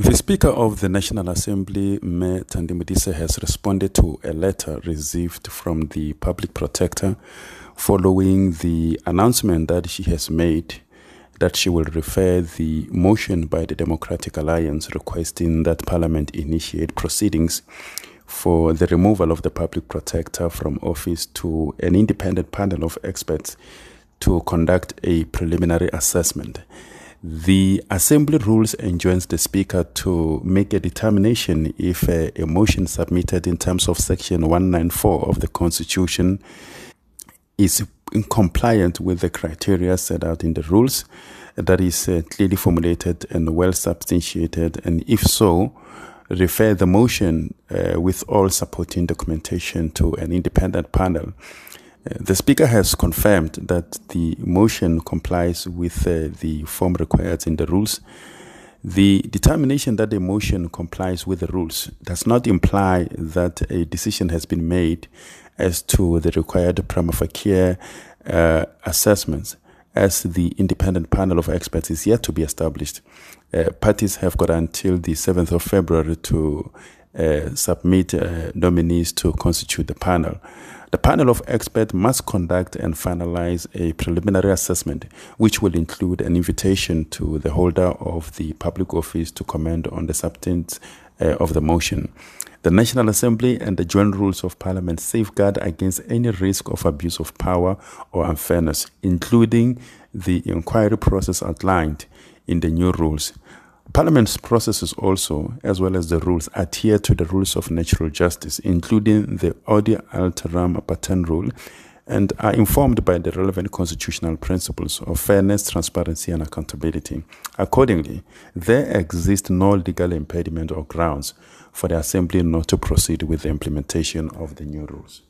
The Speaker of the National Assembly, Thandi Modise, has responded to a letter received from the Public Protector following the announcement that she has made that she will refer the motion by the Democratic Alliance requesting that Parliament initiate proceedings for the removal of the Public Protector from office to an independent panel of experts to conduct a preliminary assessment. The Assembly rules enjoins the Speaker to make a determination if a motion submitted in terms of Section 194 of the Constitution is compliant with the criteria set out in the rules, that is clearly formulated and well substantiated, and if so, refer the motion with all supporting documentation to an independent panel. The Speaker has confirmed that the motion complies with the form required in the rules. The determination that the motion complies with the rules does not imply that a decision has been made as to the required prima facie assessments, as the independent panel of experts is yet to be established. Parties have got until the 7th of February to submit nominees to constitute the panel. The panel of experts must conduct and finalize a preliminary assessment, which will include an invitation to the holder of the public office to comment on the substance of the motion. The National Assembly and the Joint Rules of Parliament safeguard against any risk of abuse of power or unfairness, including the inquiry process outlined in the new rules. Parliament's processes also, as well as the rules, adhere to the rules of natural justice, including the audi alteram partem rule, and are informed by the relevant constitutional principles of fairness, transparency, and accountability. Accordingly, there exists no legal impediment or grounds for the Assembly not to proceed with the implementation of the new rules.